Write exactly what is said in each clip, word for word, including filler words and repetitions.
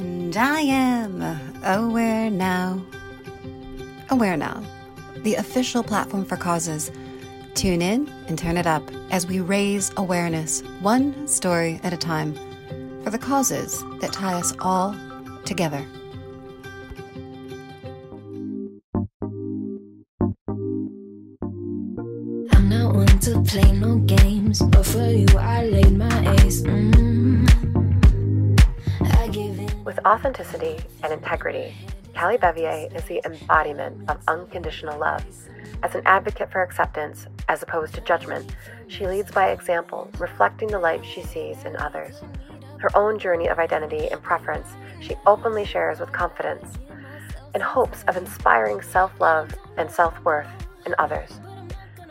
And I am Aware Now. Aware Now, the official platform for causes. Tune in and turn it up as we raise awareness, one story at a time, for the causes that tie us all together. I'm not one to play no games, but for you I laid my ace. Mm. I give in. With authenticity and integrity, Callie Bevier is the embodiment of unconditional love. As an advocate for acceptance, as opposed to judgment, she leads by example, reflecting the light she sees in others. Her own journey of identity and preference, she openly shares with confidence, in hopes of inspiring self-love and self-worth in others.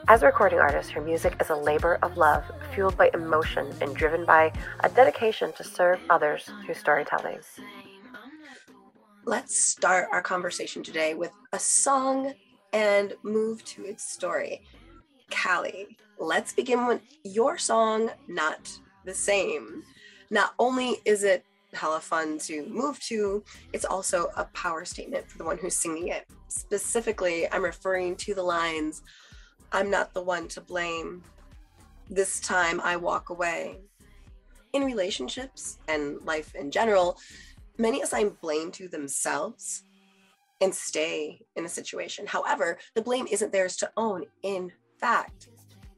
As a recording artist, her music is a labor of love, fueled by emotion and driven by a dedication to serve others through storytelling. Let's start our conversation today with a song and move to its story. Callie, let's begin with your song, Not the Same. Not only is it hella fun to move to, it's also a power statement for the one who's singing it. Specifically, I'm referring to the lines, I'm not the one to blame. This time I walk away. In relationships and life in general, many assign blame to themselves and stay in a situation. However, the blame isn't theirs to own. In fact,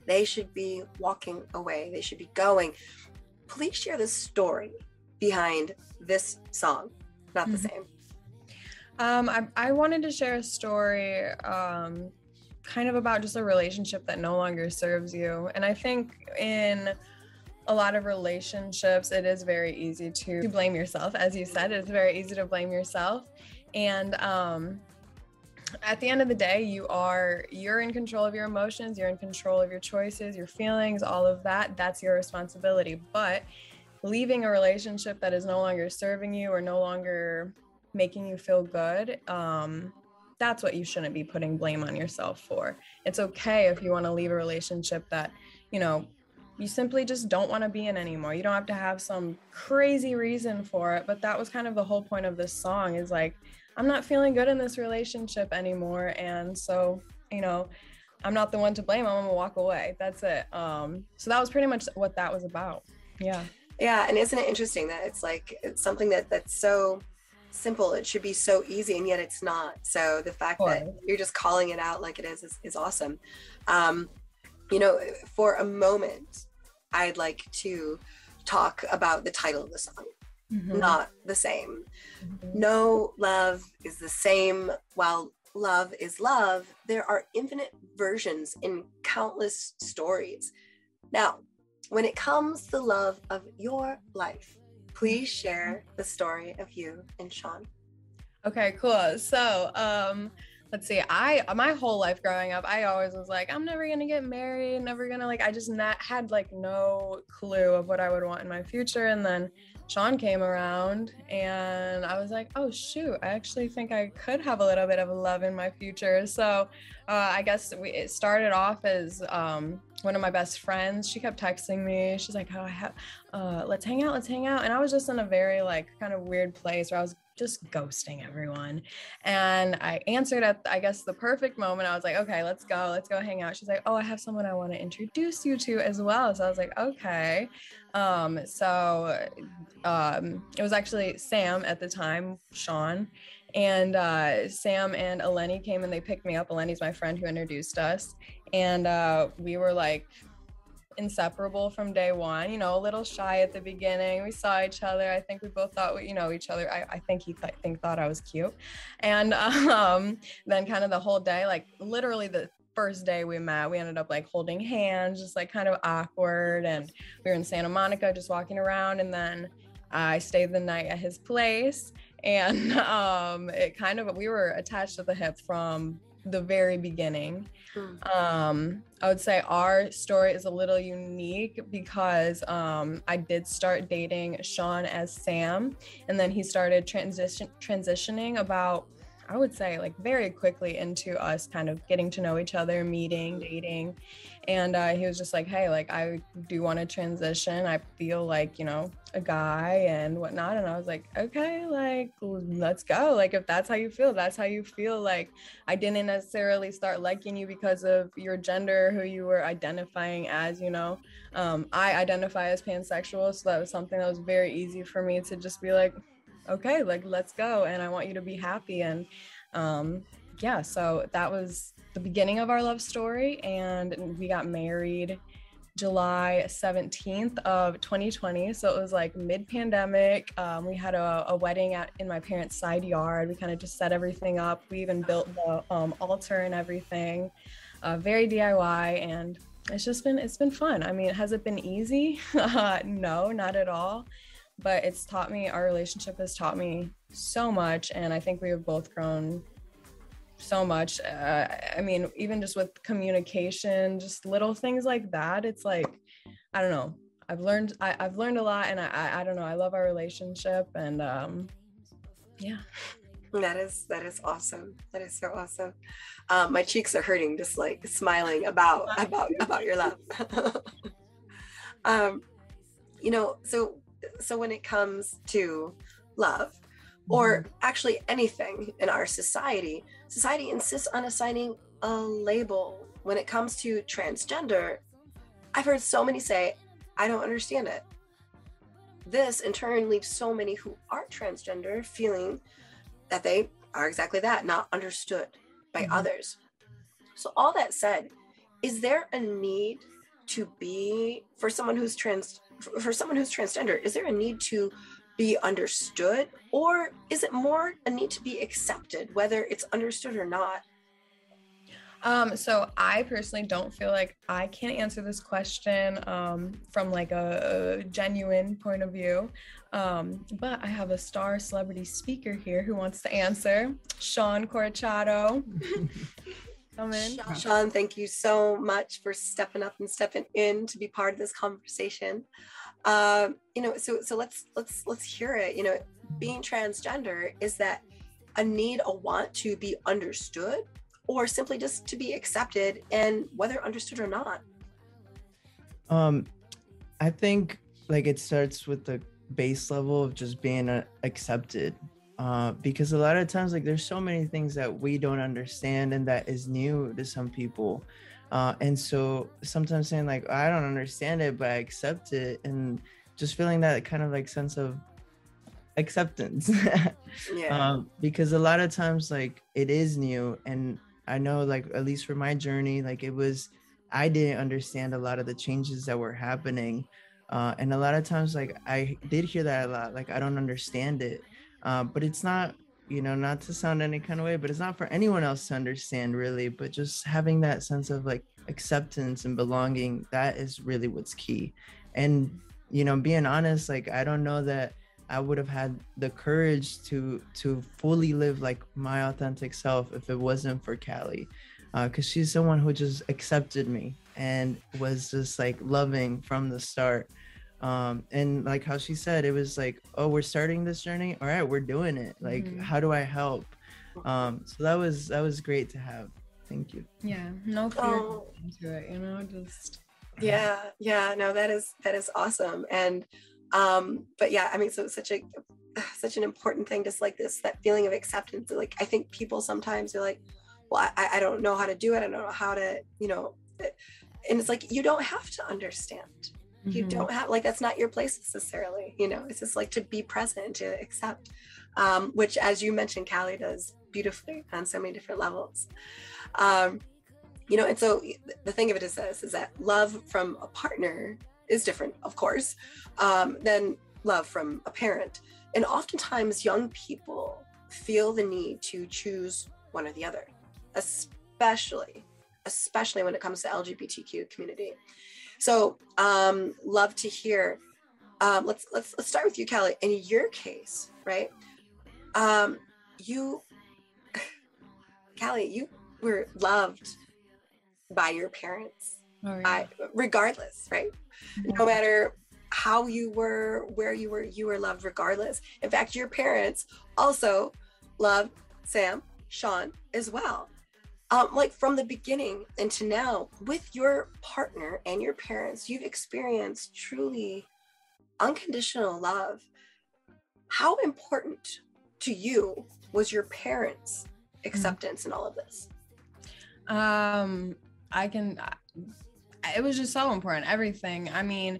they should be walking away. They should be going. Please share the story behind this song, Not the mm-hmm. Same. Um, I, I wanted to share a story um, kind of about just a relationship that no longer serves you. And I think in a lot of relationships, it is very easy to, to blame yourself. As you said, it's very easy to blame yourself. And um, at the end of the day, you are, you're in control of your emotions, you're in control of your choices, your feelings, all of that. That's your responsibility. But leaving a relationship that is no longer serving you or no longer making you feel good, um, that's what you shouldn't be putting blame on yourself for. It's okay if you want to leave a relationship that, you know, you simply just don't want to be in anymore. You don't have to have some crazy reason for it. But that was kind of the whole point of this song, is like, I'm not feeling good in this relationship anymore. And so, you know, I'm not the one to blame. I'm going to walk away. That's it. Um, so that was pretty much what that was about. Yeah. Yeah. And isn't it interesting that it's like, it's something that that's so simple. It should be so easy, and yet it's not. So the fact that you're just calling it out like it is, is, is awesome. Um, you know, for a moment, I'd like to talk about the title of the song, mm-hmm. Not the Same. Mm-hmm. No love is the same. While love is love, there are infinite versions in countless stories. Now, when it comes to the love of your life, please share the story of you and Sean. Okay, cool. So, um, Let's see, I, my whole life growing up, I always was like, I'm never gonna get married, never gonna, like, I just not, had like no clue of what I would want in my future. And then Sean came around and I was like, oh shoot, I actually think I could have a little bit of love in my future. So uh, I guess we, it started off as um, one of my best friends, she kept texting me. She's like, oh, I ha- uh, let's hang out, let's hang out. And I was just in a very like kind of weird place where I was just ghosting everyone. And I answered at, I guess, the perfect moment. I was like, okay, let's go, let's go hang out. She's like, oh, I have someone I want to introduce you to as well. So I was like, okay. Um, so um, it was actually Sam at the time, Sean. And uh, Sam and Eleni came and they picked me up. Eleni's my friend who introduced us. And uh, we were like inseparable from day one, you know, a little shy at the beginning. We saw each other. I think we both thought we, you know, each other. I, I think he th- think thought I was cute. And um, then kind of the whole day, like literally the first day we met, we ended up like holding hands, just like kind of awkward. And we were in Santa Monica just walking around. And then I stayed the night at his place. And um, it kind of, we were attached at the hip from the very beginning. Um, I would say our story is a little unique because um, I did start dating Sean as Sam, and then he started transition transitioning about, I would say, like very quickly into us kind of getting to know each other, meeting, dating. And uh, he was just like, hey, like I do want to transition. I feel like, you know, a guy and whatnot. And I was like, okay, like, let's go. Like, if that's how you feel, that's how you feel. Like, I didn't necessarily start liking you because of your gender, who you were identifying as, you know. Um, I identify as pansexual, so that was something that was very easy for me to just be like, okay, like, let's go. And I want you to be happy. And um, yeah, so that was the beginning of our love story. And we got married July seventeenth of twenty twenty. So it was like mid-pandemic. Um, we had a, a wedding at, in my parents' side yard. We kind of just set everything up. We even built the um, altar and everything. Uh, very D I Y, and it's just been, it's been fun. I mean, has it been easy? uh, no, not at all. But it's taught me, our relationship has taught me so much. And I think we have both grown so much. Uh, I mean, even just with communication, just little things like that. It's like, I don't know, I've learned, I, I've learned a lot, and I, I, I don't know, I love our relationship. And um, yeah. That is, that is awesome. That is so awesome. Um, my cheeks are hurting, just like smiling about, about, about your love. um, you know, so So when it comes to love, or actually anything in our society, society insists on assigning a label. When it comes to transgender, I've heard so many say, I don't understand it. This in turn leaves so many who are transgender feeling that they are exactly that, not understood by mm-hmm. others. So all that said, is there a need to be, for someone who's trans, for someone who's transgender, is there a need to be understood, or is it more a need to be accepted, whether it's understood or not? Um, so I personally don't feel like I can answer this question um, from like a, a genuine point of view, um, but I have a star celebrity speaker here who wants to answer. Sean Corachado. Come in. Sean, Sean, thank you so much for stepping up and stepping in to be part of this conversation. Um, you know, so so let's let's let's hear it. You know, being transgender, is that a need, a want to be understood, or simply just to be accepted, and whether understood or not? Um, I think like it starts with the base level of just being uh, accepted. Uh, because a lot of times, like, there's so many things that we don't understand and that is new to some people. Uh, and so sometimes saying like, I don't understand it, but I accept it. And just feeling that kind of like sense of acceptance. Yeah. um, because a lot of times, like, it is new. And I know, like, at least for my journey, like it was, I didn't understand a lot of the changes that were happening. Uh, and a lot of times, like, I did hear that a lot, like, I don't understand it. Uh, but it's not, you know, not to sound any kind of way, but it's not for anyone else to understand really, but just having that sense of like acceptance and belonging, that is really what's key. And, you know, being honest, like, I don't know that I would have had the courage to to fully live like my authentic self if it wasn't for Callie, because uh, she's someone who just accepted me and was just like loving from the start. Um, and like how she said, it was like, oh, we're starting this journey. All right, we're doing it. Like, mm-hmm. how do I help? Um, so that was, that was great to have. Thank you. Yeah. No fear oh. into it, you know, just. Yeah. Yeah. No, that is, that is awesome. And, um, but yeah, I mean, so it's such a, such an important thing, just like this, that feeling of acceptance. Like, I think people sometimes are like, well, I, I don't know how to do it. I don't know how to, you know, and it's like, you don't have to understand. You don't have, like, that's not your place necessarily, you know. It's just like to be present, to accept, um, which, as you mentioned, Callie does beautifully on so many different levels. Um, you know, and so the thing of it is this, is that love from a partner is different, of course, um, than love from a parent. And oftentimes young people feel the need to choose one or the other, especially, especially when it comes to L G B T Q community. So um, love to hear. Um, let's let's let's start with you, Callie. In your case, right? Um, you, Callie, you were loved by your parents, oh, yeah. by, regardless, right? Yeah. No matter how you were, where you were, you were loved regardless. In fact, your parents also loved Sam, Sean as well. Um, like from the beginning and to now, with your partner and your parents, you've experienced truly unconditional love, how important to you was your parents' acceptance in all of this? Um, I can, it was just so important, everything. I mean,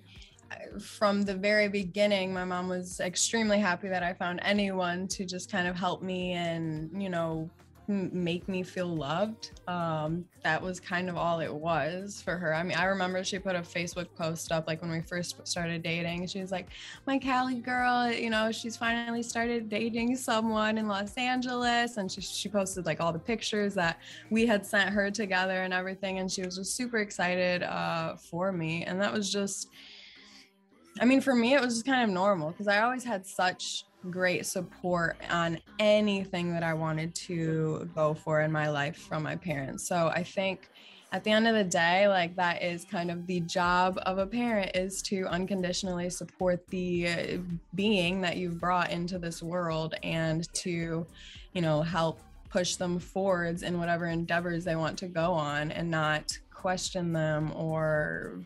from the very beginning, my mom was extremely happy that I found anyone to just kind of help me and, you know, make me feel loved. Um, that was kind of all it was for her. I mean, I remember she put a Facebook post up, like when we first started dating, she was like, my Callie girl, you know, she's finally started dating someone in Los Angeles. And she, she posted like all the pictures that we had sent her together and everything. And she was just super excited uh, for me. And that was just, I mean, for me, it was just kind of normal because I always had such great support on anything that I wanted to go for in my life from my parents. So I think at the end of the day, like that is kind of the job of a parent, is to unconditionally support the being that you've brought into this world and to, you know, help push them forwards in whatever endeavors they want to go on and not question them or,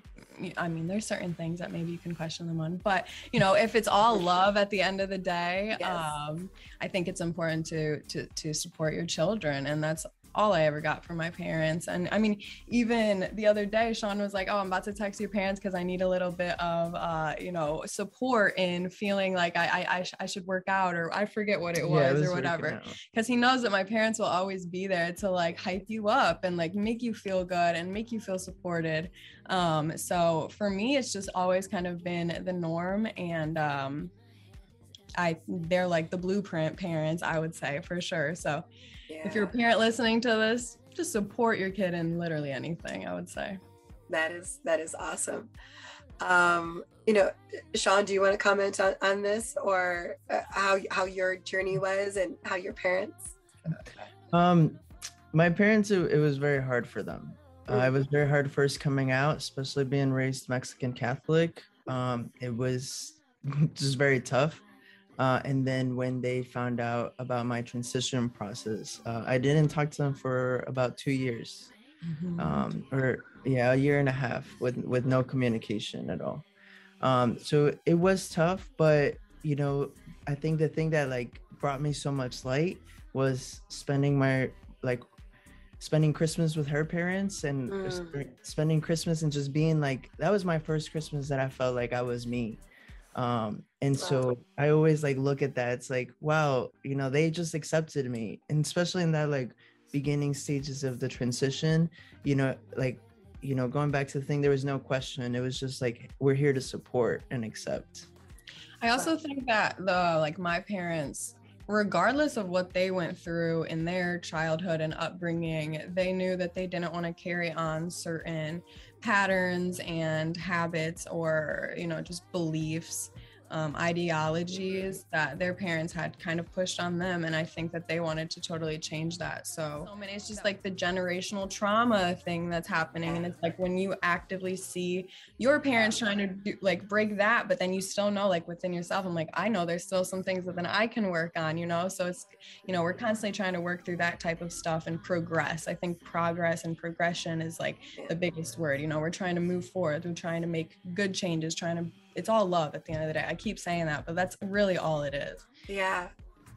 I mean, there's certain things that maybe you can question them on, but you know, if it's all love at the end of the day, yes. um, I think it's important to, to, to support your children. And that's all I ever got from my parents. And I mean, even the other day, Sean was like, oh, I'm about to text your parents because I need a little bit of, uh, you know, support in feeling like I I, I, sh I should work out, or I forget what it was, yeah, it was or whatever. Because he knows that my parents will always be there to like hype you up and like make you feel good and make you feel supported. Um, so for me, it's just always kind of been the norm. And um, I they're like the blueprint parents, I would say, for sure. So yeah. If you're a parent listening to this, just support your kid in literally anything, I would say. That is, that is awesome. Um, you know, Sean, do you want to comment on, on this or uh, how, how your journey was and how your parents? Um, my parents, it, it was very hard for them. Uh, it was very hard first coming out, especially being raised Mexican Catholic. Um, it was just very tough. Uh, and then when they found out about my transition process, uh, I didn't talk to them for about two years, mm-hmm. um, or yeah, a year and a half with, with no communication at all. Um, so it was tough, but you know, I think the thing that like brought me so much light was spending my, like spending Christmas with her parents and mm. sp spending Christmas and just being like, that was my first Christmas that I felt like I was me. Um, and so I always like look at that. It's like, wow, you know, they just accepted me. And especially in that like beginning stages of the transition, you know, like, you know, going back to the thing, there was no question. It was just like, we're here to support and accept. I also think that the, like my parents, regardless of what they went through in their childhood and upbringing, they knew that they didn't want to carry on certain patterns and habits or, you know, just beliefs, um, ideologies that their parents had kind of pushed on them. And I think that they wanted to totally change that. So, so many, it's just like the generational trauma thing that's happening. And it's like when you actively see your parents trying to do, like break that, but then you still know like within yourself, I'm like, I know there's still some things that then I can work on, you know? So it's, you know, we're constantly trying to work through that type of stuff and progress. I think progress and progression is like the biggest word, you know, we're trying to move forward. We're trying to make good changes, trying to, it's all love at the end of the day. I keep saying that, but that's really all it is. Yeah.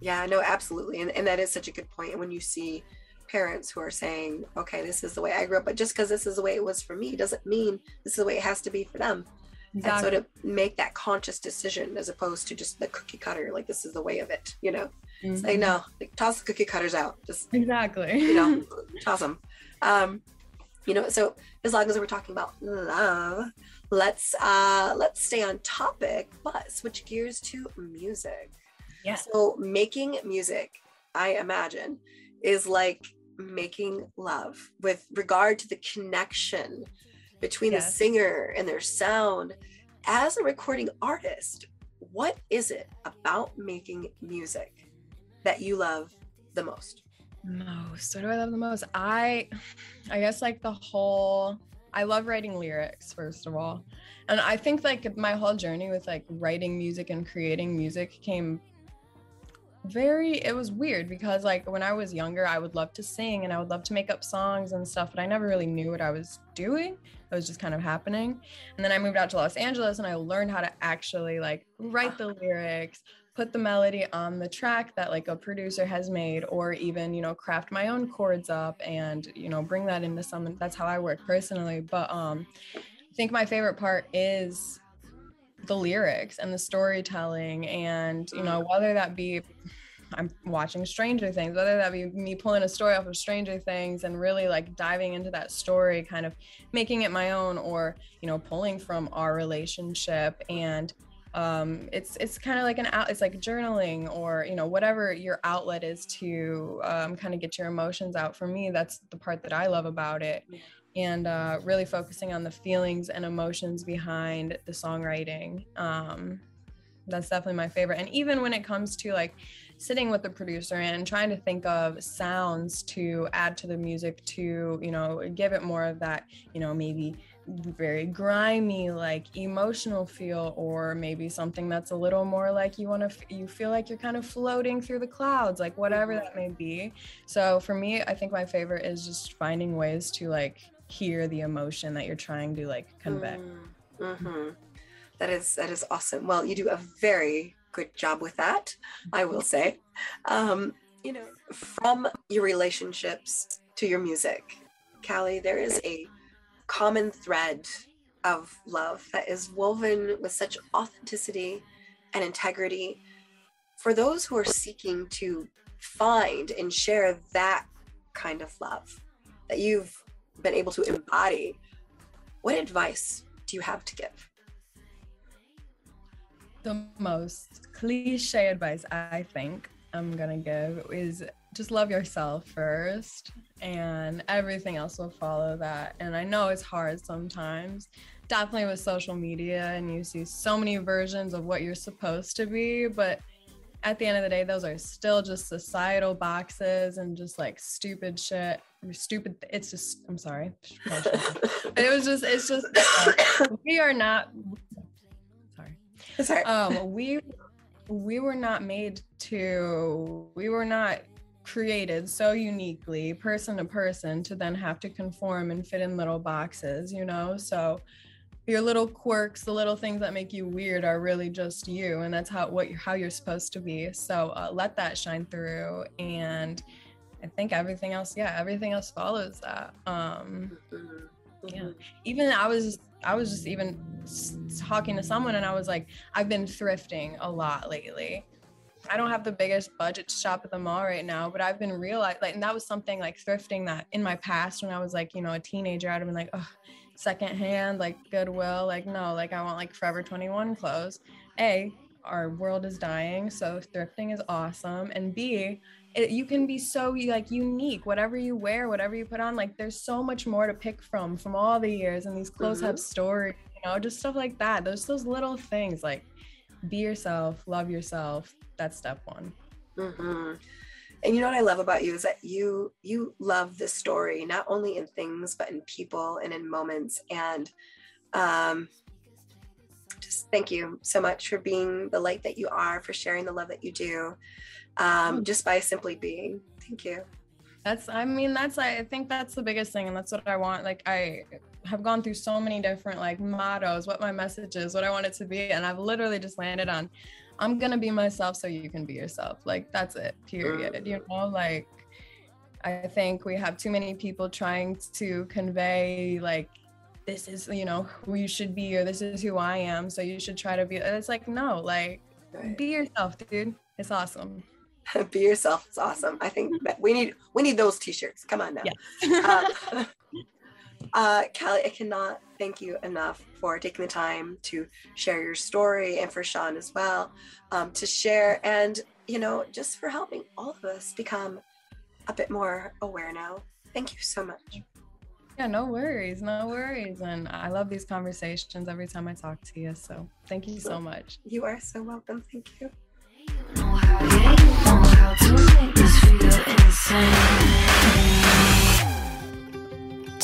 Yeah, no, absolutely. And, and that is such a good point. And when you see parents who are saying, okay, this is the way I grew up, but just because this is the way it was for me doesn't mean this is the way it has to be for them. Exactly. And so to make that conscious decision as opposed to just the cookie cutter, like this is the way of it, you know, mm-hmm. It's like, no, like toss the cookie cutters out. Just exactly. You know, toss them. Um, You know, so as long as we're talking about love, let's uh, let's stay on topic, but switch gears to music. Yeah. So making music, I imagine, is like making love with regard to the connection between yes. the singer and their sound. As a recording artist, what is it about making music that you love the most? Most what do I love the most? I I guess like the whole I love writing lyrics, first of all, and I think like my whole journey with like writing music and creating music came very, it was weird because like when I was younger, I would love to sing and I would love to make up songs and stuff, but I never really knew what I was doing. It was just kind of happening. And then I moved out to Los Angeles and I learned how to actually like write the lyrics, put the melody on the track that like a producer has made, or even, you know, craft my own chords up and, you know, bring that into something. That's how I work personally. But um, I think my favorite part is the lyrics and the storytelling, and you know, whether that be I'm watching Stranger Things, whether that be me pulling a story off of Stranger Things and really like diving into that story, kind of making it my own, or you know, pulling from our relationship. And um it's it's kind of like an out, it's like journaling, or you know, whatever your outlet is to um kind of get your emotions out. For me, that's the part that I love about it. And uh, really focusing on the feelings and emotions behind the songwriting. Um, that's definitely my favorite. And even when it comes to like sitting with the producer and trying to think of sounds to add to the music to, you know, give it more of that, you know, maybe very grimy, like emotional feel, or maybe something that's a little more like you want to, you feel like you're kind of floating through the clouds, like whatever that may be. So for me, I think my favorite is just finding ways to like, hear the emotion that you're trying to like convey. Mm-hmm. That is that is awesome. Well, you do a very good job with that, I will say. Um, you know, from your relationships to your music, Callie, there is a common thread of love that is woven with such authenticity and integrity. For those who are seeking to find and share that kind of love that you've been able to embody, what advice do you have to give? The most cliche advice I think I'm gonna give is just love yourself first, and everything else will follow that. And I know it's hard sometimes, definitely with social media, and you see so many versions of what you're supposed to be, but at the end of the day, those are still just societal boxes and just like stupid shit. Stupid. It's just, I'm sorry. But it was just, it's just, uh, we are not, sorry. sorry. Um, we, we were not made to, we were not created so uniquely person to person to then have to conform and fit in little boxes, you know? So your little quirks, the little things that make you weird are really just you, and that's how what how you're supposed to be. So uh, let that shine through, and I think everything else, yeah, everything else follows that. Um, yeah, even I was I was just even talking to someone, and I was like, I've been thrifting a lot lately. I don't have the biggest budget to shop at the mall right now, but I've been realizing, like, and that was something like thrifting that in my past when I was like, you know, a teenager, I'd have been like, oh, secondhand, like Goodwill, like no, like I want like Forever twenty-one clothes. A, our world is dying, so thrifting is awesome. And B, it, you can be so like unique, whatever you wear, whatever you put on, like there's so much more to pick from, from all the years, and these clothes mm-hmm. have stories, you know, just stuff like that. There's those little things, like be yourself, love yourself, that's step one. Mm-hmm. And you know what I love about you is that you you love this story, not only in things, but in people and in moments. And um, just thank you so much for being the light that you are, for sharing the love that you do, um, just by simply being. Thank you. That's, I mean, that's, I think that's the biggest thing. And that's what I want. Like, I have gone through so many different like mottos, what my message is, what I want it to be. And I've literally just landed on, I'm gonna be myself so you can be yourself. Like, that's it, period. You know, like, I think we have too many people trying to convey like, this is, you know, who you should be, or this is who I am, so you should try to be. It's like, no, like, be yourself, dude. It's awesome. Be yourself. It's awesome. I think that we need we need those t-shirts. Come on now. Yeah. uh, uh, Callie, I cannot thank you enough for taking the time to share your story, and for Sean as well, um, to share, and you know, just for helping all of us become a bit more aware now. Thank you so much. Yeah, no worries, no worries. And I love these conversations every time I talk to you. So thank you so much. You are so welcome. Thank you.